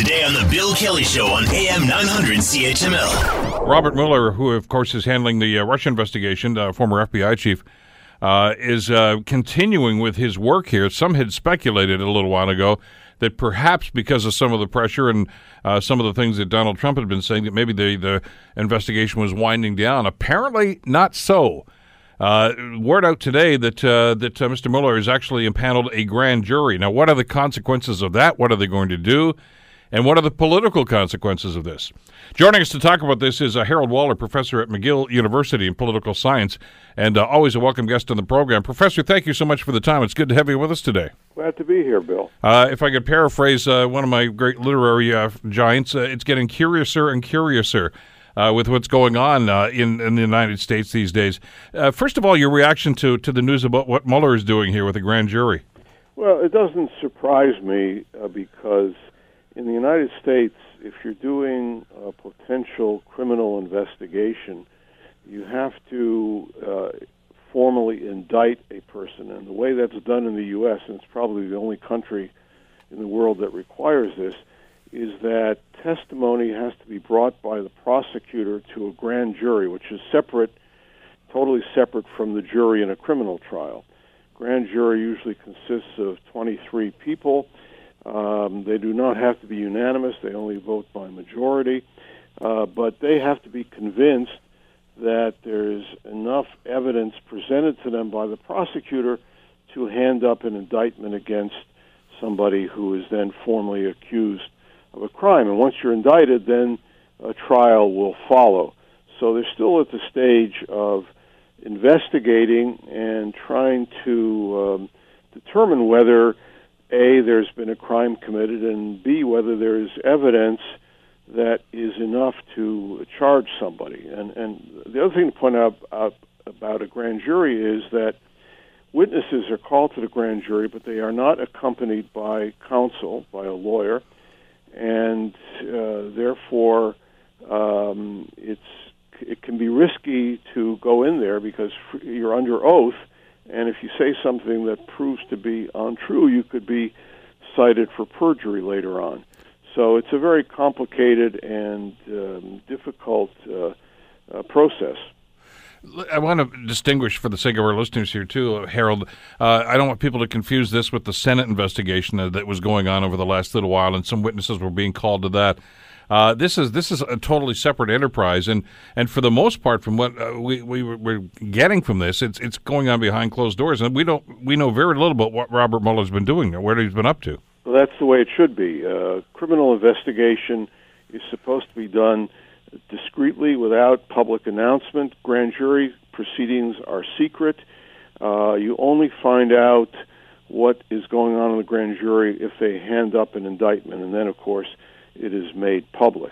Today on the Bill Kelly Show on AM 900 CHML. Robert Mueller, who of course is handling the Russia investigation, former FBI chief, is continuing with his work here. Some had speculated a little while ago that perhaps because of some of the pressure and some of the things that Donald Trump had been saying, that maybe the investigation was winding down. Apparently not so. Word out today that Mr. Mueller has actually impaneled a grand jury. Now, what are the consequences of that? What are they going to do? And what are the political consequences of this? Joining us to talk about this is Harold Waller, professor at McGill University in political science, and always a welcome guest on the program. Professor, thank you so much for the time. It's good to have you with us today. Glad to be here, Bill. If I could paraphrase one of my great literary giants, it's getting curiouser and curiouser with what's going on in the United States these days. First of all, your reaction to the news about what Mueller is doing here with the grand jury. Well, it doesn't surprise me because in the United States, if you're doing a potential criminal investigation, you have to formally indict a person. And the way that's done in the U.S., and it's probably the only country in the world that requires this, is that testimony has to be brought by the prosecutor to a grand jury, which is separate, totally separate from the jury in a criminal trial. Grand jury usually consists of 23 people. They do not have to be unanimous. They only vote by majority. But they have to be convinced that there's enough evidence presented to them by the prosecutor to hand up an indictment against somebody who is then formally accused of a crime. And once you're indicted, then a trial will follow. So they're still at the stage of investigating and trying to determine whether, A, there's been a crime committed, and B, whether there is evidence that is enough to charge somebody. And the other thing to point out about a grand jury is that witnesses are called to the grand jury, but they are not accompanied by counsel, by a lawyer, and therefore it can be risky to go in there because you're under oath, and if you say something that proves to be untrue, you could be cited for perjury later on. So it's a very complicated and difficult process. I want to distinguish for the sake of our listeners here, too, Harold. I don't want people to confuse this with the Senate investigation that was going on over the last little while, and some witnesses were being called to that. This is a totally separate enterprise, and for the most part, from what we're getting from this, it's going on behind closed doors, and we know very little about what Robert Mueller's been doing or what he's been up to. Well, that's the way it should be. Criminal investigation is supposed to be done discreetly, without public announcement. Grand jury proceedings are secret. You only find out what is going on in the grand jury if they hand up an indictment, and then, of course, it is made public.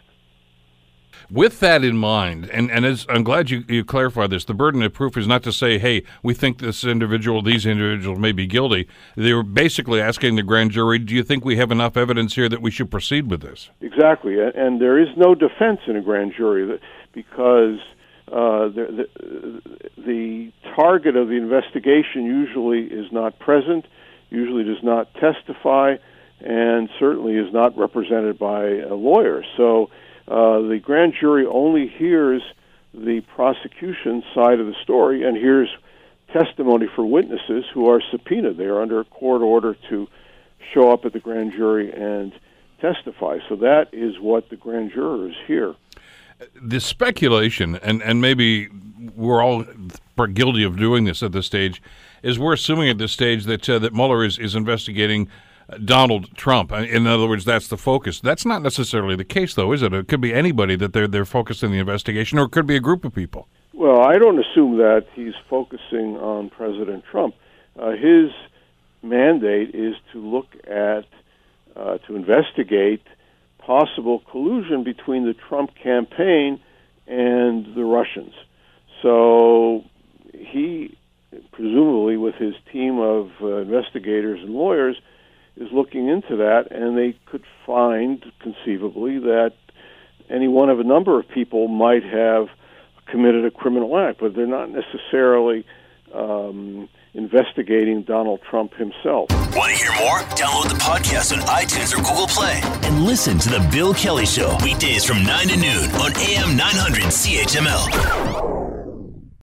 With that in mind, and I'm glad you clarified this, the burden of proof is not to say, hey, we think these individuals may be guilty. They were basically asking the grand jury, do you think we have enough evidence here that we should proceed with this? Exactly, and there is no defense in a grand jury because the target of the investigation usually is not present, usually does not testify, and certainly is not represented by a lawyer. So the grand jury only hears the prosecution side of the story and hears testimony from witnesses who are subpoenaed. They are under a court order to show up at the grand jury and testify. So that is what the grand jurors hear. The speculation, and maybe we're all guilty of doing this at this stage, is we're assuming at this stage that Mueller is investigating Donald Trump. In other words, that's the focus. That's not necessarily the case, though, is it? It could be anybody that they're focusing the investigation, or it could be a group of people. Well, I don't assume that he's focusing on President Trump. His mandate is to look at, to investigate possible collusion between the Trump campaign and the Russians. So he, presumably with his team of investigators and lawyers, is looking into that, and they could find, conceivably, that any one of a number of people might have committed a criminal act, but they're not necessarily investigating Donald Trump himself. Want to hear more? Download the podcast on iTunes or Google Play and listen to The Bill Kelly Show weekdays from 9 to noon on AM 900 CHML.